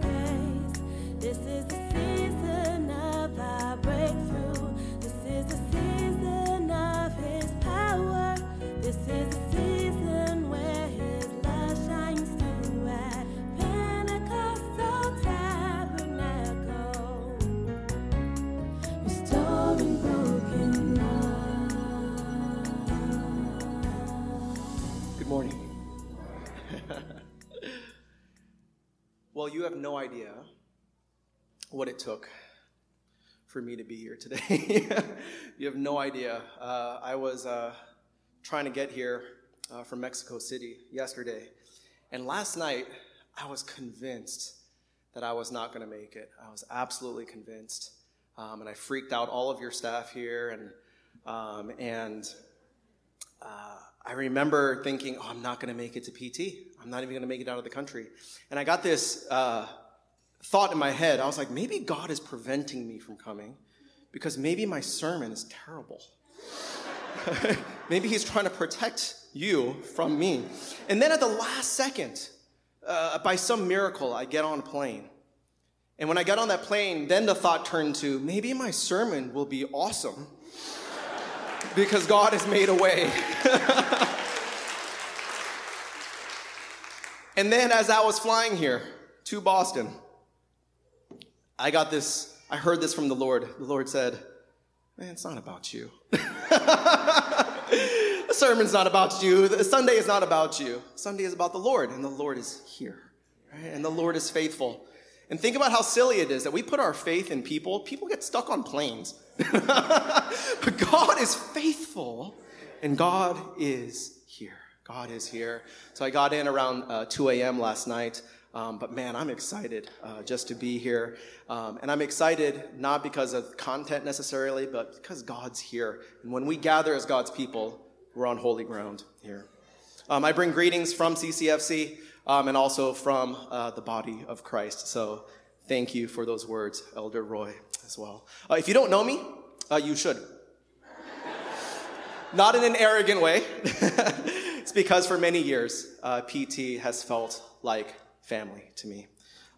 grace. This is the season of our breakthrough. This is the season of His power. This is the season where His love shines through at Pentecostal Tabernacle. Restoring broken love. Good morning. Well, you have no idea what it took for me to be here today. You have no idea. I was trying to get here from Mexico City yesterday. And last night, I was convinced that I was not going to make it. I was absolutely convinced. And I freaked out all of your staff here. And I remember thinking, I'm not going to make it to PT. I'm not even going to make it out of the country. And I got this thought in my head. I was like, maybe God is preventing me from coming because maybe my sermon is terrible. Maybe He's trying to protect you from me. And then at the last second, by some miracle, I get on a plane. And when I got on that plane, then the thought turned to, maybe my sermon will be awesome. Because God has made a way. And then as I was flying here to Boston, I heard this from the Lord. The Lord said, man, it's not about you. The sermon's not about you. The Sunday is not about you. Sunday is about the Lord, and the Lord is here. Right? And the Lord is faithful. And think about how silly it is that we put our faith in people. People get stuck on planes. But God is faithful, and God is here. God is here. So I got in around 2 a.m. last night. But man, I'm excited just to be here. And I'm excited not because of content necessarily, but because God's here. And when we gather as God's people, we're on holy ground here. I bring greetings from CCFC. And also from the body of Christ. So thank you for those words, Elder Roy, as well. If you don't know me, you should. Not in an arrogant way. It's because for many years, PT has felt like family to me.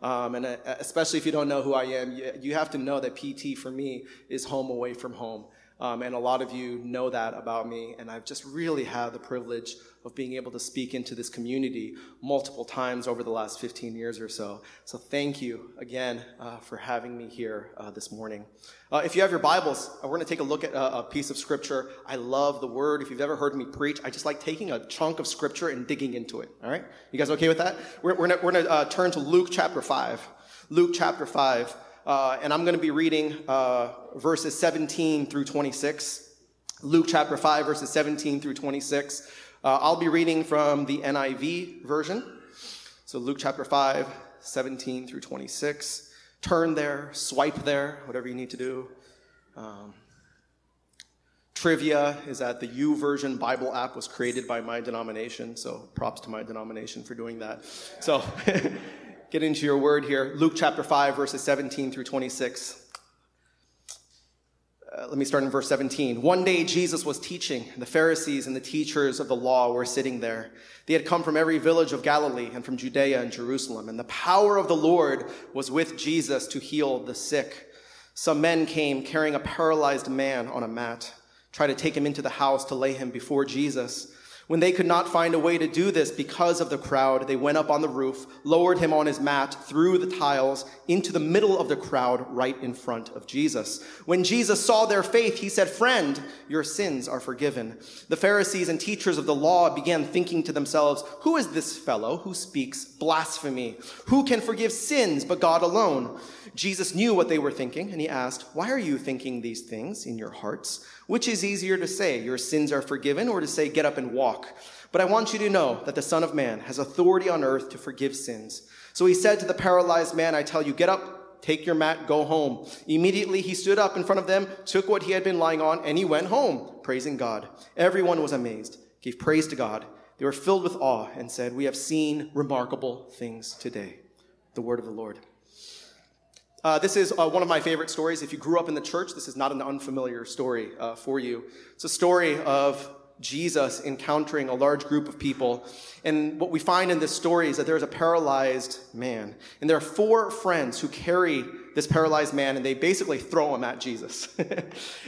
And especially if you don't know who I am, you have to know that PT for me is home away from home. And a lot of you know that about me, and I've just really had the privilege of being able to speak into this community multiple times over the last 15 years or so. So thank you again for having me here this morning. If you have your Bibles, we're going to take a look at a piece of Scripture. I love the Word. If you've ever heard me preach, I just like taking a chunk of Scripture and digging into it. All right? You guys okay with that? We're going to turn to Luke chapter 5. Luke chapter 5. And I'm going to be reading verses 17 through 26. Luke chapter 5, verses 17 through 26. I'll be reading from the NIV version. So Luke chapter 5, 17 through 26. Turn there, swipe there, whatever you need to do. Trivia is that the YouVersion Bible app was created by my denomination. So props to my denomination for doing that. So... Get into your word here. Luke chapter 5, verses 17 through 26. Let me start in verse 17. One day Jesus was teaching. The Pharisees and the teachers of the law were sitting there. They had come from every village of Galilee and from Judea and Jerusalem. And the power of the Lord was with Jesus to heal the sick. Some men came carrying a paralyzed man on a mat, tried to take him into the house to lay him before Jesus. When they could not find a way to do this because of the crowd, they went up on the roof, lowered him on his mat through the tiles into the middle of the crowd right in front of Jesus. When Jesus saw their faith, he said, "Friend, your sins are forgiven." The Pharisees and teachers of the law began thinking to themselves, "Who is this fellow who speaks blasphemy? Who can forgive sins but God alone?" Jesus knew what they were thinking, and he asked, "Why are you thinking these things in your hearts? Which is easier to say, 'Your sins are forgiven,' or to say, 'Get up and walk'? But I want you to know that the Son of Man has authority on earth to forgive sins." So he said to the paralyzed man, "I tell you, get up, take your mat, go home." Immediately he stood up in front of them, took what he had been lying on, and he went home, praising God. Everyone was amazed, gave praise to God. They were filled with awe and said, "We have seen remarkable things today." The word of the Lord. This is one of my favorite stories. If you grew up in the church, this is not an unfamiliar story for you. It's a story of Jesus encountering a large group of people. And what we find in this story is that there's a paralyzed man. And there are four friends who carry this paralyzed man, and they basically throw him at Jesus.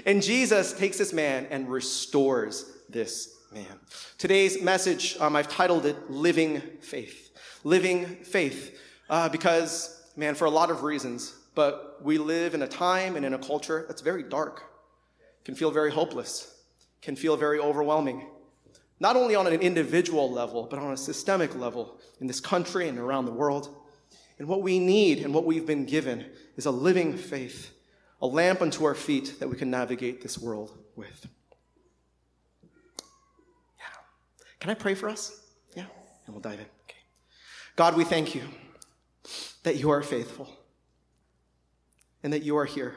And Jesus takes this man and restores this man. Today's message, I've titled it Living Faith. Living Faith, because, man, for a lot of reasons, but we live in a time and in a culture that's very dark, can feel very hopeless, can feel very overwhelming, not only on an individual level, but on a systemic level in this country and around the world. And what we need and what we've been given is a living faith, a lamp unto our feet that we can navigate this world with. Yeah. Can I pray for us? Yeah, and we'll dive in. Okay. God, we thank you that you are faithful and that you are here.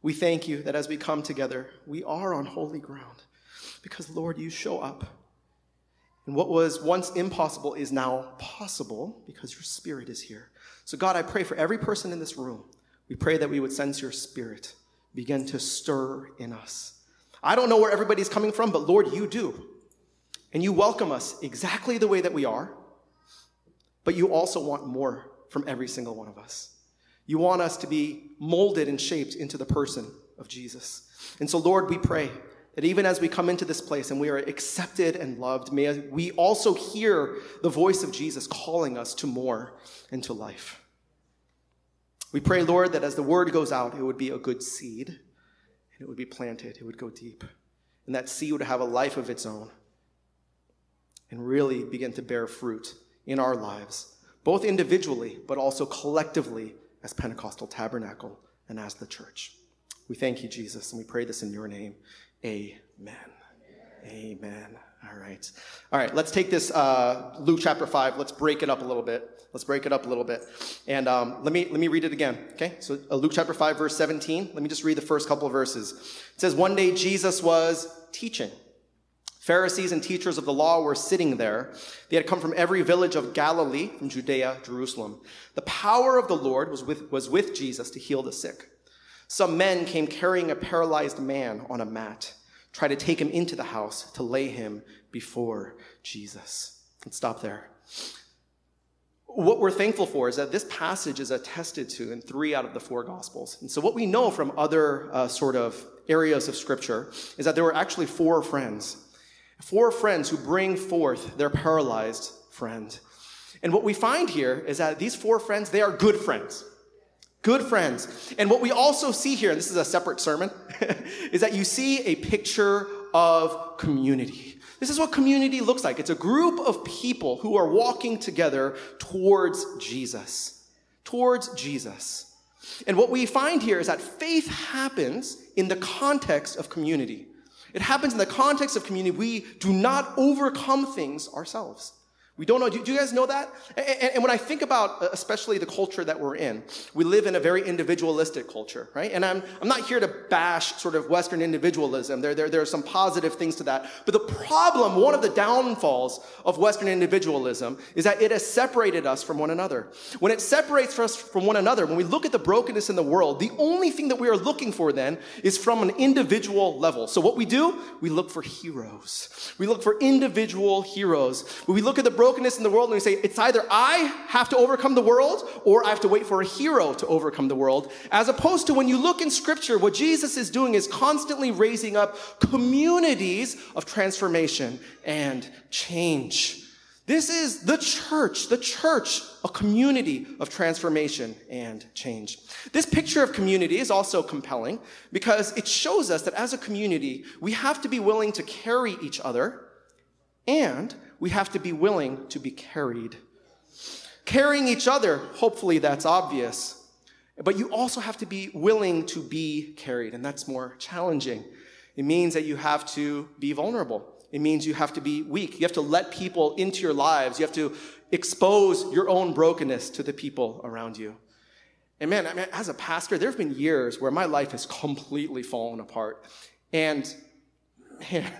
We thank you that as we come together, we are on holy ground because, Lord, you show up. And what was once impossible is now possible because your Spirit is here. So, God, I pray for every person in this room. We pray that we would sense your Spirit begin to stir in us. I don't know where everybody's coming from, but, Lord, you do. And you welcome us exactly the way that we are, but you also want more from every single one of us. You want us to be molded and shaped into the person of Jesus. And so, Lord, we pray that even as we come into this place and we are accepted and loved, may we also hear the voice of Jesus calling us to more and to life. We pray, Lord, that as the word goes out, it would be a good seed, and it would be planted, it would go deep, and that seed would have a life of its own and really begin to bear fruit in our lives, both individually but also collectively, as Pentecostal Tabernacle and as the church. We thank you, Jesus, and we pray this in your name. Amen. Amen. All right, let's take this Luke chapter 5. Let's break it up a little bit. And let me read it again, okay? So Luke chapter 5, verse 17. Let me just read the first couple of verses. It says, one day Jesus was teaching. Pharisees and teachers of the law were sitting there. They had come from every village of Galilee, from Judea, Jerusalem. The power of the Lord was with Jesus to heal the sick. Some men came carrying a paralyzed man on a mat, tried to take him into the house to lay him before Jesus. Let's stop there. What we're thankful for is that this passage is attested to in 3 out of the 4 Gospels. And so what we know from other sort of areas of Scripture is that there were actually 4 friends. 4 friends who bring forth their paralyzed friend. And what we find here is that these 4 friends, they are good friends. Good friends. And what we also see here, and this is a separate sermon, is that you see a picture of community. This is what community looks like. It's a group of people who are walking together towards Jesus. Towards Jesus. And what we find here is that faith happens in the context of community. It happens in the context of community. We do not overcome things ourselves. We don't know. Do you guys know that? And when I think about especially the culture that we're in, we live in a very individualistic culture, right? And I'm not here to bash sort of Western individualism. There are some positive things to that. But the problem, one of the downfalls of Western individualism is that it has separated us from one another. When it separates us from one another, when we look at the brokenness in the world, the only thing that we are looking for then is from an individual level. So what we do, we look for heroes. We look for individual heroes. We look at the brokenness in the world and we say, it's either I have to overcome the world or I have to wait for a hero to overcome the world. As opposed to when you look in Scripture, what Jesus is doing is constantly raising up communities of transformation and change. This is the church, a community of transformation and change. This picture of community is also compelling because it shows us that as a community, we have to be willing to carry each other and we have to be willing to be carried. Carrying each other, hopefully that's obvious. But you also have to be willing to be carried, and that's more challenging. It means that you have to be vulnerable. It means you have to be weak. You have to let people into your lives. You have to expose your own brokenness to the people around you. And man, I mean, as a pastor, there have been years where my life has completely fallen apart. And man,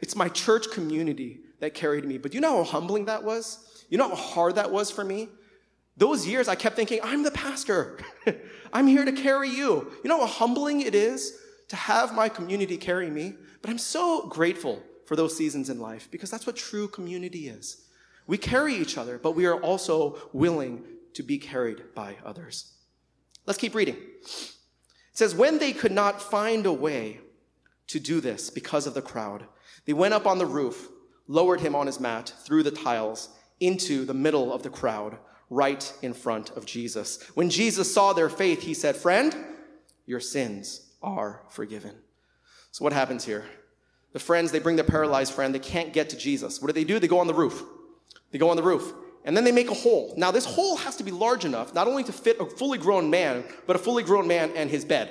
it's my church community that carried me. But do you know how humbling that was? You know how hard that was for me? Those years I kept thinking, I'm the pastor. I'm here to carry you. You know how humbling it is to have my community carry me? But I'm so grateful for those seasons in life, because that's what true community is. We carry each other, but we are also willing to be carried by others. Let's keep reading. It says, when they could not find a way to do this because of the crowd, they went up on the roof, lowered him on his mat through the tiles into the middle of the crowd, right in front of Jesus. When Jesus saw their faith, he said, friend, your sins are forgiven. So what happens here? The friends, they bring their paralyzed friend. They can't get to Jesus. What do? They go on the roof. They go on the roof. And then they make a hole. Now, this hole has to be large enough not only to fit a fully grown man, but a fully grown man and his bed.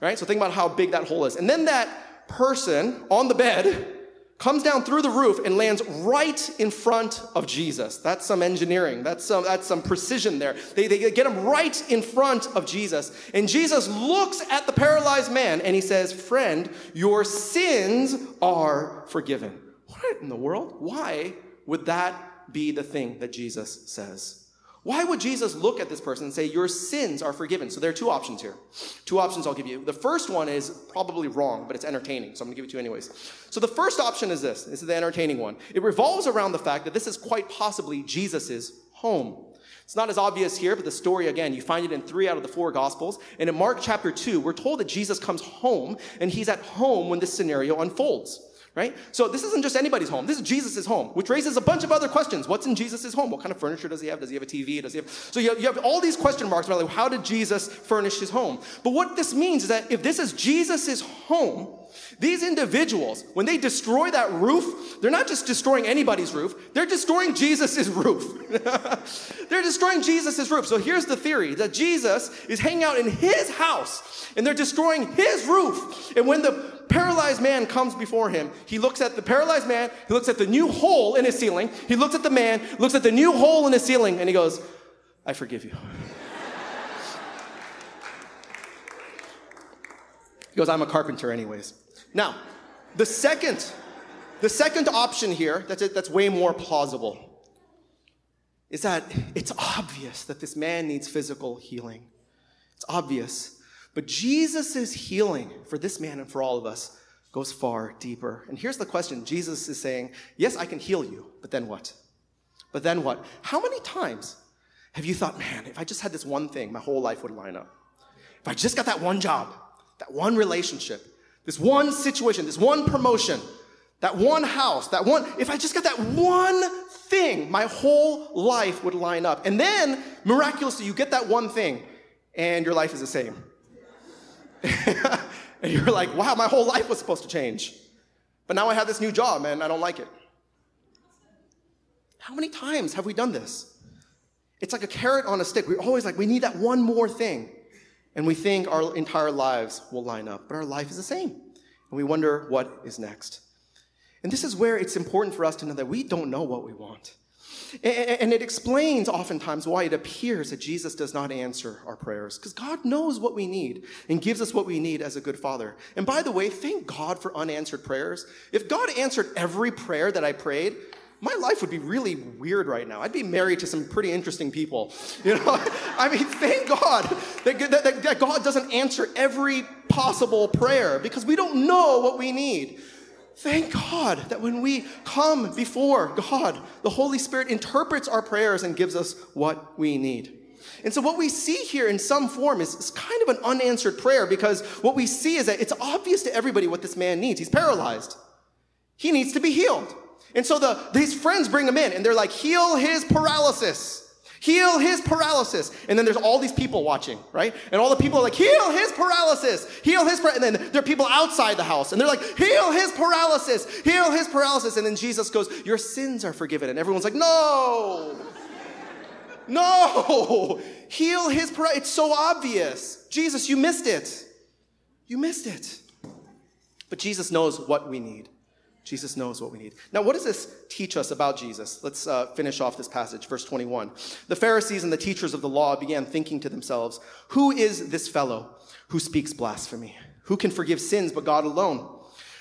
Right? So think about how big that hole is. And then that person on the bed comes down through the roof and lands right in front of Jesus. That's some engineering. That's some precision there. They get him right in front of Jesus. And Jesus looks at the paralyzed man and he says, friend, your sins are forgiven. What in the world? Why would that be the thing that Jesus says? Why would Jesus look at this person and say, your sins are forgiven? So there are two options here. Two options I'll give you. The first one is probably wrong, but it's entertaining, so I'm going to give it to you anyways. So the first option is this. This is the entertaining one. It revolves around the fact that this is quite possibly Jesus' home. It's not as obvious here, but the story, again, you find it in 3 out of the 4 Gospels. And in Mark chapter 2, we're told that Jesus comes home, and he's at home when this scenario unfolds. Right? So this isn't just anybody's home. This is Jesus' home, which raises a bunch of other questions. What's in Jesus' home? What kind of furniture does he have? Does he have a TV? So you have all these question marks about, like, how did Jesus furnish his home? But what this means is that if this is Jesus' home, these individuals, when they destroy that roof, they're not just destroying anybody's roof. They're destroying Jesus' roof. They're destroying Jesus' roof. So here's the theory, that Jesus is hanging out in his house, and they're destroying his roof. And when the paralyzed man comes before him, he looks at the paralyzed man, he looks at the new hole in his ceiling, he looks at the man, looks at the new hole in his ceiling, and he goes, I forgive you. He goes, I'm a carpenter anyways. Now, the second option here, that's way more plausible, is that it's obvious that this man needs physical healing. It's obvious. But Jesus' healing for this man and for all of us goes far deeper. And here's the question. Jesus is saying, yes, I can heal you, but then what? But then what? How many times have you thought, man, if I just had this one thing, my whole life would line up. If I just got that one job, that one relationship, this one situation, this one promotion, that one house, if I just got that one thing, my whole life would line up. And then, miraculously, you get that one thing, and your life is the same. And you're like, wow, my whole life was supposed to change. But now I have this new job, and I don't like it. How many times have we done this? It's like a carrot on a stick. We're always like, we need that one more thing. And we think our entire lives will line up, but our life is the same. And we wonder what is next. And this is where it's important for us to know that we don't know what we want. And it explains oftentimes why it appears that Jesus does not answer our prayers, because God knows what we need and gives us what we need as a good father. And by the way, thank God for unanswered prayers. If God answered every prayer that I prayed, my life would be really weird right now. I'd be married to some pretty interesting people. You know, I mean, thank God that God doesn't answer every possible prayer, because we don't know what we need. Thank God that when we come before God, the Holy Spirit interprets our prayers and gives us what we need. And so what we see here in some form is kind of an unanswered prayer, because what we see is that it's obvious to everybody what this man needs. He's paralyzed. He needs to be healed. And so these friends bring him in, and they're like, heal his paralysis. Heal his paralysis. And then there's all these people watching, right? And all the people are like, heal his paralysis. Heal his paralysis. And then there are people outside the house, and they're like, heal his paralysis. Heal his paralysis. And then Jesus goes, your sins are forgiven. And everyone's like, no. No. Heal his paralysis. It's so obvious. Jesus, you missed it. You missed it. But Jesus knows what we need. Jesus knows what we need. Now, what does this teach us about Jesus? Let's finish off this passage, verse 21. The Pharisees and the teachers of the law began thinking to themselves, who is this fellow who speaks blasphemy? Who can forgive sins but God alone?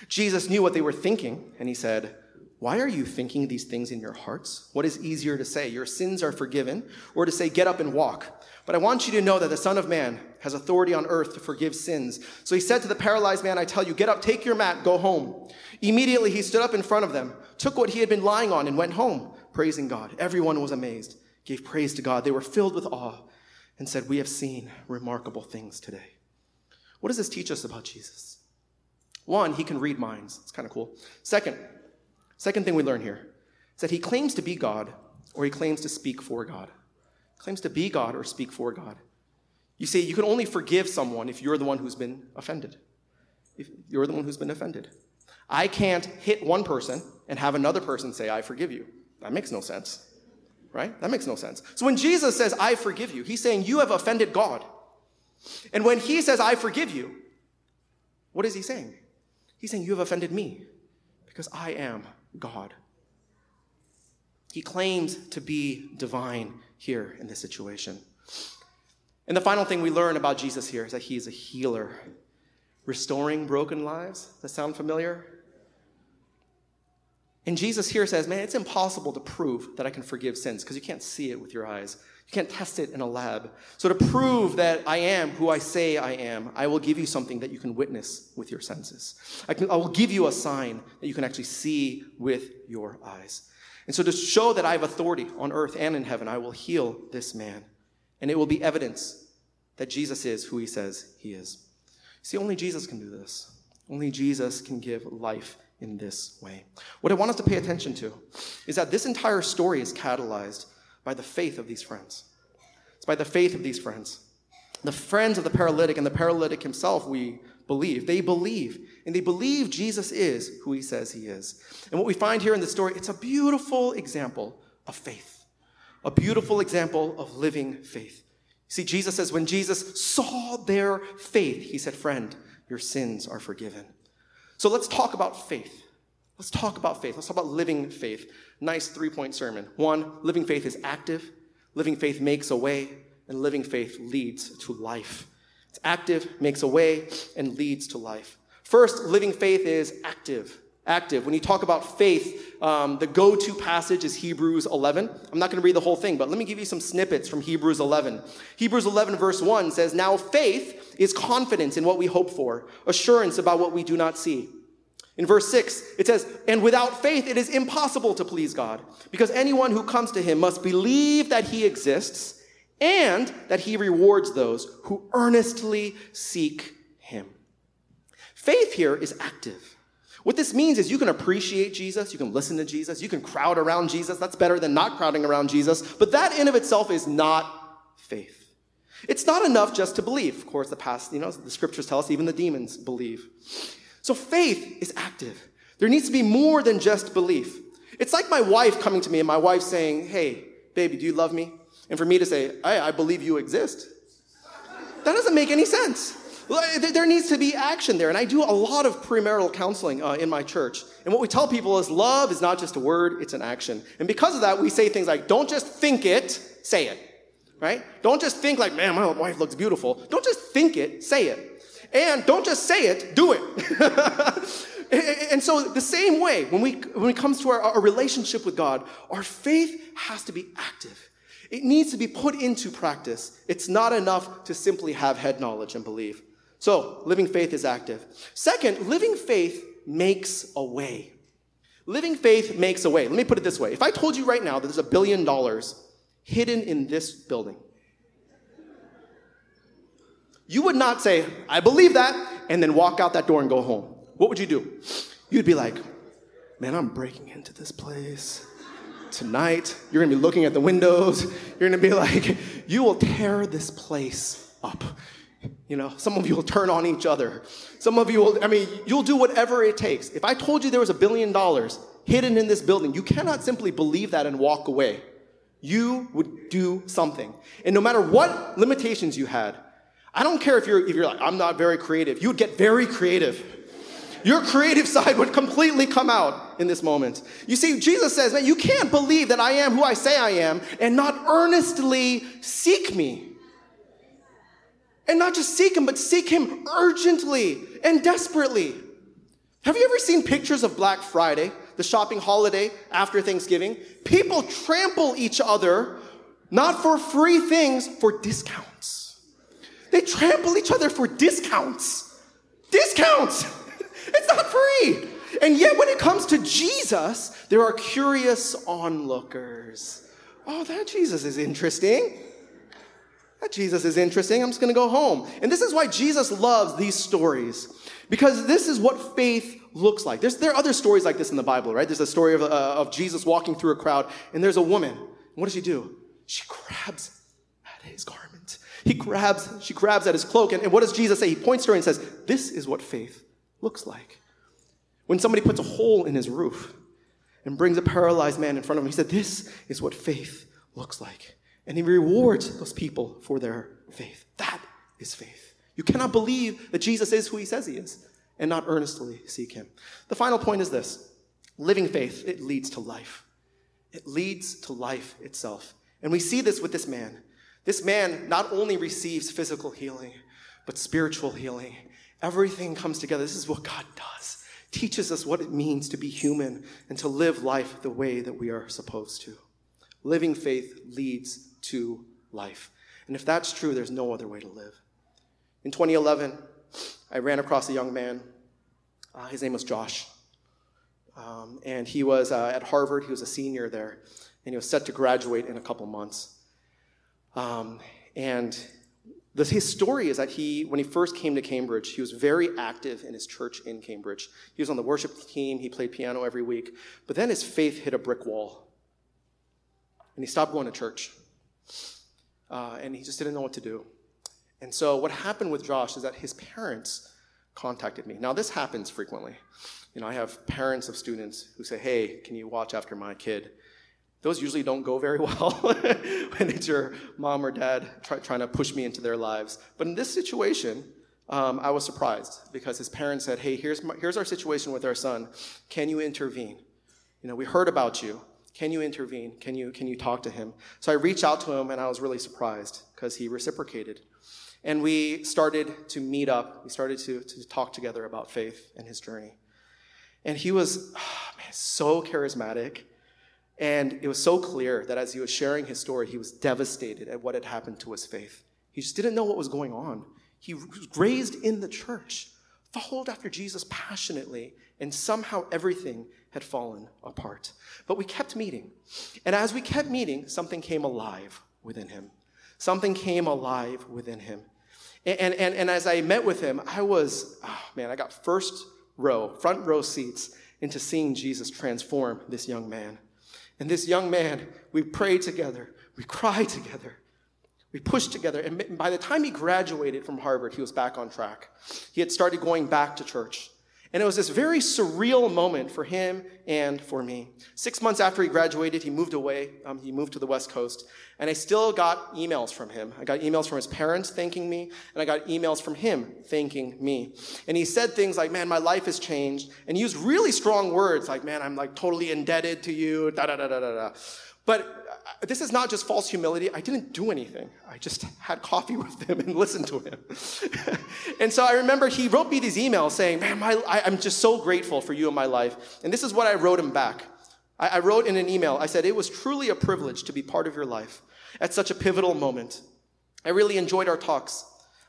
Jesus knew what they were thinking, and he said, why are you thinking these things in your hearts? What is easier to say, your sins are forgiven, or to say, get up and walk? But I want you to know that the Son of Man has authority on earth to forgive sins. So he said to the paralyzed man, I tell you, get up, take your mat, go home. Immediately he stood up in front of them, took what he had been lying on, and went home, praising God. Everyone was amazed, gave praise to God. They were filled with awe and said, we have seen remarkable things today. What does this teach us about Jesus? One, he can read minds. It's kind of cool. Second thing we learn here is that he claims to be God, or he claims to speak for God. Claims to be God or speak for God. You see, you can only forgive someone if you're the one who's been offended. If you're the one who's been offended. I can't hit one person and have another person say, I forgive you. That makes no sense, right? That makes no sense. So when Jesus says, I forgive you, he's saying you have offended God. And when he says, I forgive you, what is he saying? He's saying you have offended me because I am God. He claims to be divine here in this situation. And the final thing we learn about Jesus here is that he is a healer, restoring broken lives. Does that sound familiar? And Jesus here says, man, it's impossible to prove that I can forgive sins because you can't see it with your eyes. You can't test it in a lab. So to prove that I am who I say I am, I will give you something that you can witness with your senses. I will give you a sign that you can actually see with your eyes. And so to show that I have authority on earth and in heaven, I will heal this man. And it will be evidence that Jesus is who he says he is. See, only Jesus can do this. Only Jesus can give life in this way. What I want us to pay attention to is that this entire story is catalyzed by the faith of these friends. It's by the faith of these friends. The friends of the paralytic and the paralytic himself, we believe. They believe, and they believe Jesus is who he says he is. And what we find here in the story, it's a beautiful example of faith, a beautiful example of living faith. See, Jesus says, when Jesus saw their faith, he said, friend, your sins are forgiven. So let's talk about faith. Let's talk about faith. Let's talk about living faith. Nice three-point sermon. One, living faith is active. Living faith makes a way, and living faith leads to life. It's active, makes a way, and leads to life. First, living faith is active. Active. When you talk about faith, the go-to passage is Hebrews 11. I'm not going to read the whole thing, but let me give you some snippets from Hebrews 11. Hebrews 11 verse 1 says, now faith is confidence in what we hope for, assurance about what we do not see. In verse 6, it says, and without faith it is impossible to please God, because anyone who comes to him must believe that he exists and that he rewards those who earnestly seek him. Faith here is active. What this means is you can appreciate Jesus, you can listen to Jesus, you can crowd around Jesus. That's better than not crowding around Jesus. But that in of itself is not faith. It's not enough just to believe. Of course, the scriptures tell us even the demons believe. So faith is active. There needs to be more than just belief. It's like my wife coming to me and my wife saying, hey, baby, do you love me? And for me to say, I believe you exist, that doesn't make any sense. There needs to be action there. And I do a lot of premarital counseling in my church. And what we tell people is love is not just a word, it's an action. And because of that, we say things like, don't just think it, say it, right? Don't just think like, man, my wife looks beautiful. Don't just think it, say it. And don't just say it, do it. And so the same way, when it comes to our relationship with God, our faith has to be active. It needs to be put into practice. It's not enough to simply have head knowledge and believe. So, living faith is active. Second, living faith makes a way. Living faith makes a way. Let me put it this way. If I told you right now that there's $1 billion hidden in this building, you would not say, I believe that, and then walk out that door and go home. What would you do? You'd be like, man, I'm breaking into this place. Tonight, you're going to be looking at the windows. You're going to be like, you will tear this place up. You know, some of you will turn on each other. Some of you will, you'll do whatever it takes. If I told you there was $1 billion hidden in this building, you cannot simply believe that and walk away. You would do something. And no matter what limitations you had, I don't care if you're like, I'm not very creative. You would get very creative. Your creative side would completely come out in this moment. You see, Jesus says, man, you can't believe that I am who I say I am and not earnestly seek me. And not just seek him, but seek him urgently and desperately. Have you ever seen pictures of Black Friday, the shopping holiday after Thanksgiving? People trample each other, not for free things, for discounts. They trample each other for discounts. Discounts! It's not free. And yet when it comes to Jesus, there are curious onlookers. Oh, that Jesus is interesting. That Jesus is interesting. I'm just going to go home. And this is why Jesus loves these stories, because this is what faith looks like. There are other stories like this in the Bible, right? There's a story of Jesus walking through a crowd, and there's a woman. What does she do? She grabs at his garment. She grabs at his cloak. And what does Jesus say? He points to her and says, this is what faith looks like. When somebody puts a hole in his roof and brings a paralyzed man in front of him, he said, this is what faith looks like. And he rewards those people for their faith. That is faith. You cannot believe that Jesus is who he says he is and not earnestly seek him. The final point is this. Living faith, it leads to life. It leads to life itself. And we see this with this man. This man not only receives physical healing, but spiritual healing. Everything comes together. This is what God does. Teaches us what it means to be human and to live life the way that we are supposed to. Living faith leads to life. And if that's true, there's no other way to live. In 2011, I ran across a young man. His name was Josh. And he was at Harvard. He was a senior there. And he was set to graduate in a couple months. And his story is that when he first came to Cambridge, he was very active in his church in Cambridge. He was on the worship team. He played piano every week. But then his faith hit a brick wall. And he stopped going to church. And he just didn't know what to do. And so what happened with Josh is that his parents contacted me. Now, this happens frequently. You know, I have parents of students who say, hey, can you watch after my kid? Those usually don't go very well when it's your mom or dad trying to push me into their lives. But in this situation, I was surprised because his parents said, hey, here's our situation with our son. Can you intervene? You know, we heard about you. Can you intervene? Can you talk to him? So I reached out to him, and I was really surprised because he reciprocated. And we started to meet up. We started to talk together about faith and his journey. And he was so charismatic. And it was so clear that as he was sharing his story, he was devastated at what had happened to his faith. He just didn't know what was going on. He was raised in the church, followed after Jesus passionately, and somehow everything had fallen apart. But we kept meeting. And as we kept meeting, something came alive within him. Something came alive within him. And as I met with him, I got front row seats into seeing Jesus transform this young man. And this young man, we prayed together, we cried together, we pushed together. And by the time he graduated from Harvard, he was back on track. He had started going back to church. And it was this very surreal moment for him and for me. 6 months after he graduated, he moved away. He moved to the West Coast. And I still got emails from him. I got emails from his parents thanking me. And I got emails from him thanking me. And he said things like, man, my life has changed. And he used really strong words like, man, I'm like totally indebted to you, da-da-da-da-da-da. But this is not just false humility. I didn't do anything. I just had coffee with him and listened to him. And so I remember he wrote me these emails saying, man, I'm just so grateful for you in my life. And this is what I wrote him back. I wrote in an email, I said, it was truly a privilege to be part of your life at such a pivotal moment. I really enjoyed our talks.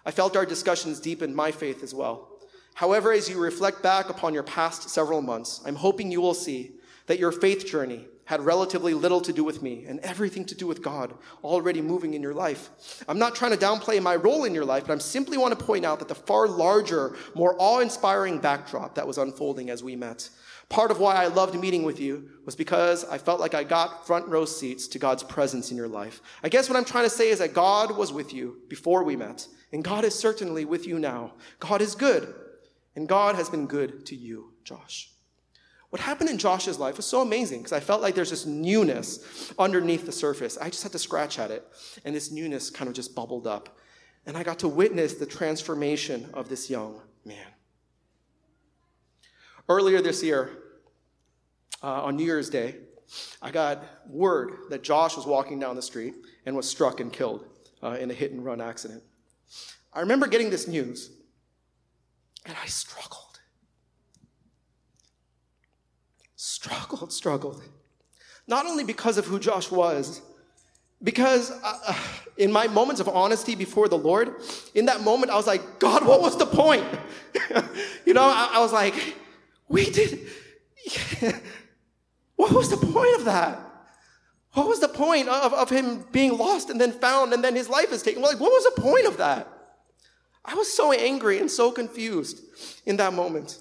I felt our discussions deepened my faith as well. However, as you reflect back upon your past several months, I'm hoping you will see that your faith journey had relatively little to do with me and everything to do with God already moving in your life. I'm not trying to downplay my role in your life, but I simply want to point out that the far larger, more awe-inspiring backdrop that was unfolding as we met. Part of why I loved meeting with you was because I felt like I got front row seats to God's presence in your life. I guess what I'm trying to say is that God was with you before we met, and God is certainly with you now. God is good, and God has been good to you, Josh. What happened in Josh's life was so amazing because I felt like there's this newness underneath the surface. I just had to scratch at it, and this newness kind of just bubbled up. And I got to witness the transformation of this young man. Earlier this year, on New Year's Day, I got word that Josh was walking down the street and was struck and killed in a hit-and-run accident. I remember getting this news, and I struggled. Not only because of who Josh was Because in my moments of honesty before the Lord, in that moment, I was like, God, what was the point? I was like, what was the point of that? What was the point of him being lost and then found and then his life is taken? Like, what was the point of that? I was so angry and so confused in that moment.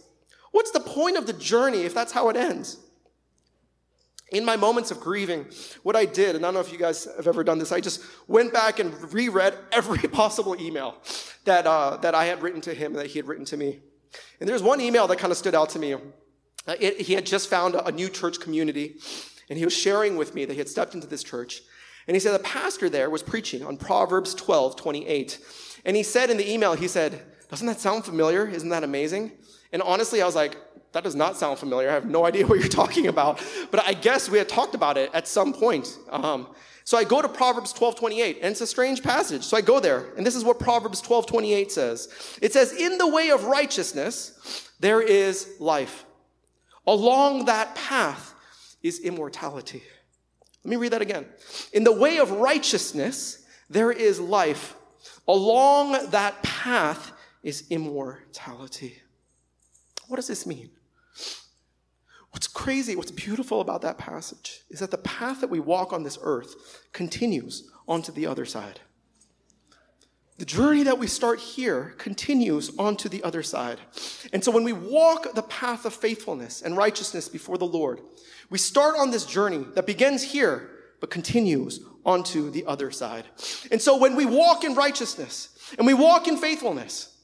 What's the point of the journey if that's how it ends? In my moments of grieving, what I did, and I don't know if you guys have ever done this, I just went back and reread every possible email that I had written to him, that he had written to me. And there's one email that kind of stood out to me. He had just found a new church community, and he was sharing with me that he had stepped into this church. And he said the pastor there was preaching on Proverbs 12:28. And he said in the email, he said, doesn't that sound familiar? Isn't that amazing? And honestly, I was like, that does not sound familiar. I have no idea what you're talking about. But I guess we had talked about it at some point. So I go to Proverbs 12:28, and it's a strange passage. So I go there, and this is what Proverbs 12:28 says. It says, in the way of righteousness, there is life. Along that path is immortality. Let me read that again. In the way of righteousness, there is life. Along that path is immortality. What does this mean? What's crazy, what's beautiful about that passage is that the path that we walk on this earth continues onto the other side. The journey that we start here continues onto the other side. And so when we walk the path of faithfulness and righteousness before the Lord, we start on this journey that begins here but continues onto the other side. And so when we walk in righteousness and we walk in faithfulness,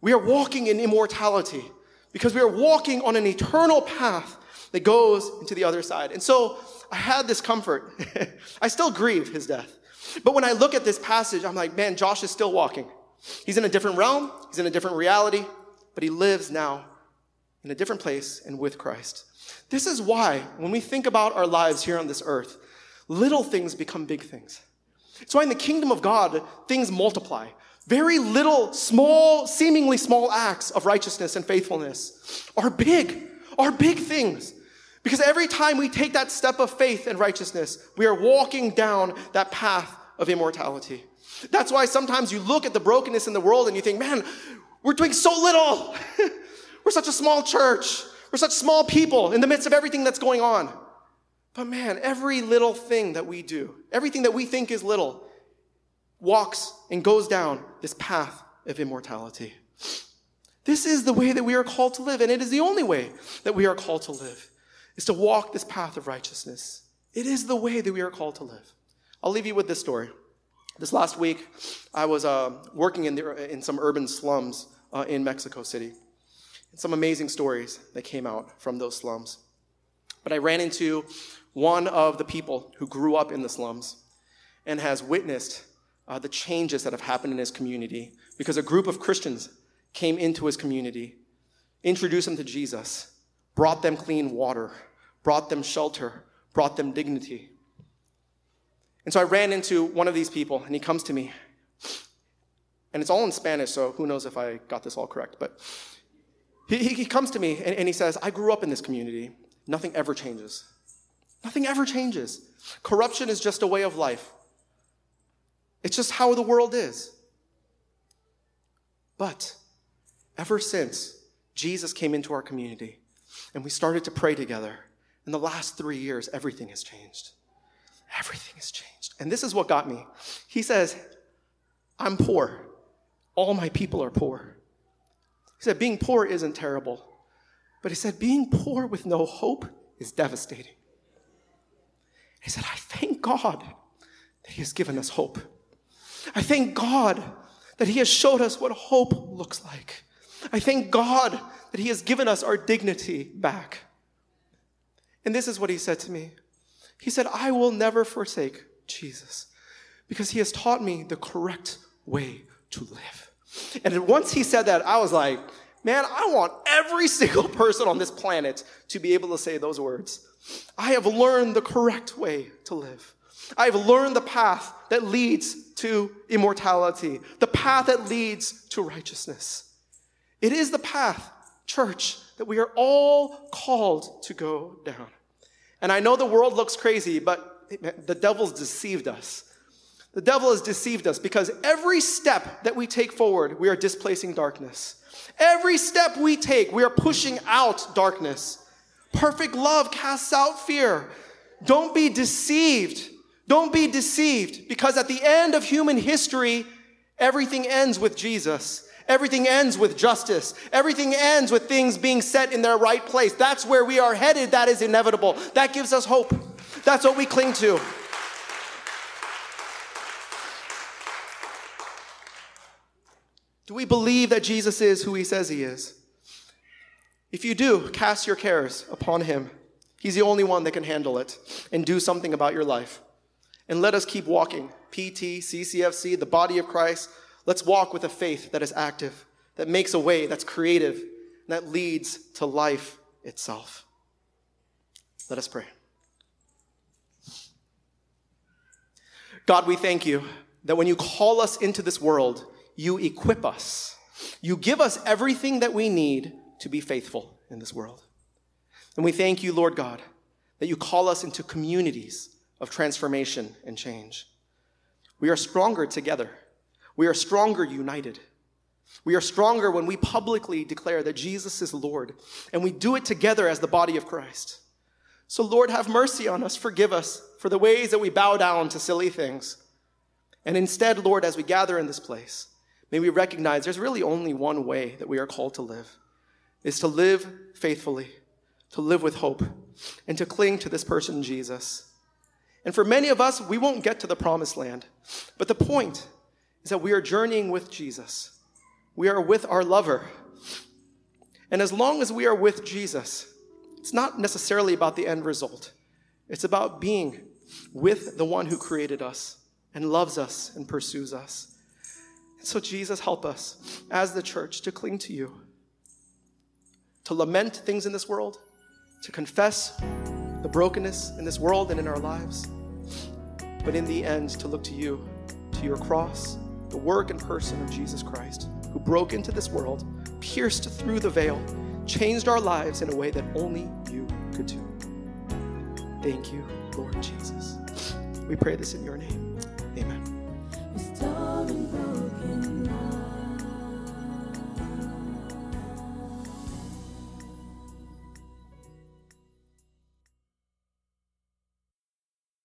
we are walking in immortality. Because we are walking on an eternal path that goes into the other side. And so I had this comfort. I still grieve his death. But when I look at this passage, I'm like, man, Josh is still walking. He's in a different realm. He's in a different reality. But he lives now in a different place and with Christ. This is why when we think about our lives here on this earth, little things become big things. It's why in the kingdom of God, things multiply. Very little, small, seemingly small acts of righteousness and faithfulness are big things. Because every time we take that step of faith and righteousness, we are walking down that path of immortality. That's why sometimes you look at the brokenness in the world and you think, man, we're doing so little. We're such a small church. We're such small people in the midst of everything that's going on. But man, every little thing that we do, everything that we think is little, walks and goes down this path of immortality. This is the way that we are called to live, and it is the only way that we are called to live, is to walk this path of righteousness. It is the way that we are called to live. I'll leave you with this story. This last week, I was working in some urban slums in Mexico City. And some amazing stories that came out from those slums. But I ran into one of the people who grew up in the slums and has witnessed the changes that have happened in his community because a group of Christians came into his community, introduced them to Jesus, brought them clean water, brought them shelter, brought them dignity. And so I ran into one of these people, and he comes to me. And it's all in Spanish, so who knows if I got this all correct. But he comes to me, and he says, I grew up in this community. Nothing ever changes. Nothing ever changes. Corruption is just a way of life. It's just how the world is. But ever since Jesus came into our community and we started to pray together, in the last 3 years, everything has changed. Everything has changed. And this is what got me. He says, I'm poor. All my people are poor. He said, being poor isn't terrible. But he said, being poor with no hope is devastating. He said, I thank God that he has given us hope. I thank God that he has showed us what hope looks like. I thank God that he has given us our dignity back. And this is what he said to me. He said, I will never forsake Jesus because he has taught me the correct way to live. And once he said that, I was like, man, I want every single person on this planet to be able to say those words. I have learned the correct way to live. I've learned the path that leads to immortality, the path that leads to righteousness. It is the path, church, that we are all called to go down. And I know the world looks crazy, but the devil's deceived us. The devil has deceived us because every step that we take forward, we are displacing darkness. Every step we take, we are pushing out darkness. Perfect love casts out fear. Don't be deceived. Don't be deceived, because at the end of human history, everything ends with Jesus. Everything ends with justice. Everything ends with things being set in their right place. That's where we are headed. That is inevitable. That gives us hope. That's what we cling to. Do we believe that Jesus is who he says he is? If you do, cast your cares upon him. He's the only one that can handle it and do something about your life. And let us keep walking. PT, CCFC, the body of Christ. Let's walk with a faith that is active, that makes a way, that's creative, and that leads to life itself. Let us pray. God, we thank you that when you call us into this world, you equip us. You give us everything that we need to be faithful in this world. And we thank you, Lord God, that you call us into communities of transformation and change. We are stronger together. We are stronger united. We are stronger when we publicly declare that Jesus is Lord, and we do it together as the body of Christ. So, Lord, have mercy on us. Forgive us for the ways that we bow down to silly things. And instead, Lord, as we gather in this place, may we recognize there's really only one way that we are called to live, is to live faithfully, to live with hope, and to cling to this person, Jesus. And for many of us, we won't get to the promised land. But the point is that we are journeying with Jesus. We are with our lover. And as long as we are with Jesus, it's not necessarily about the end result. It's about being with the one who created us and loves us and pursues us. So, Jesus, help us as the church to cling to you, to lament things in this world, to confess the brokenness in this world and in our lives, but in the end, to look to you, to your cross, the work and person of Jesus Christ, who broke into this world, pierced through the veil, changed our lives in a way that only you could do. Thank you, Lord Jesus. We pray this in your name. Amen.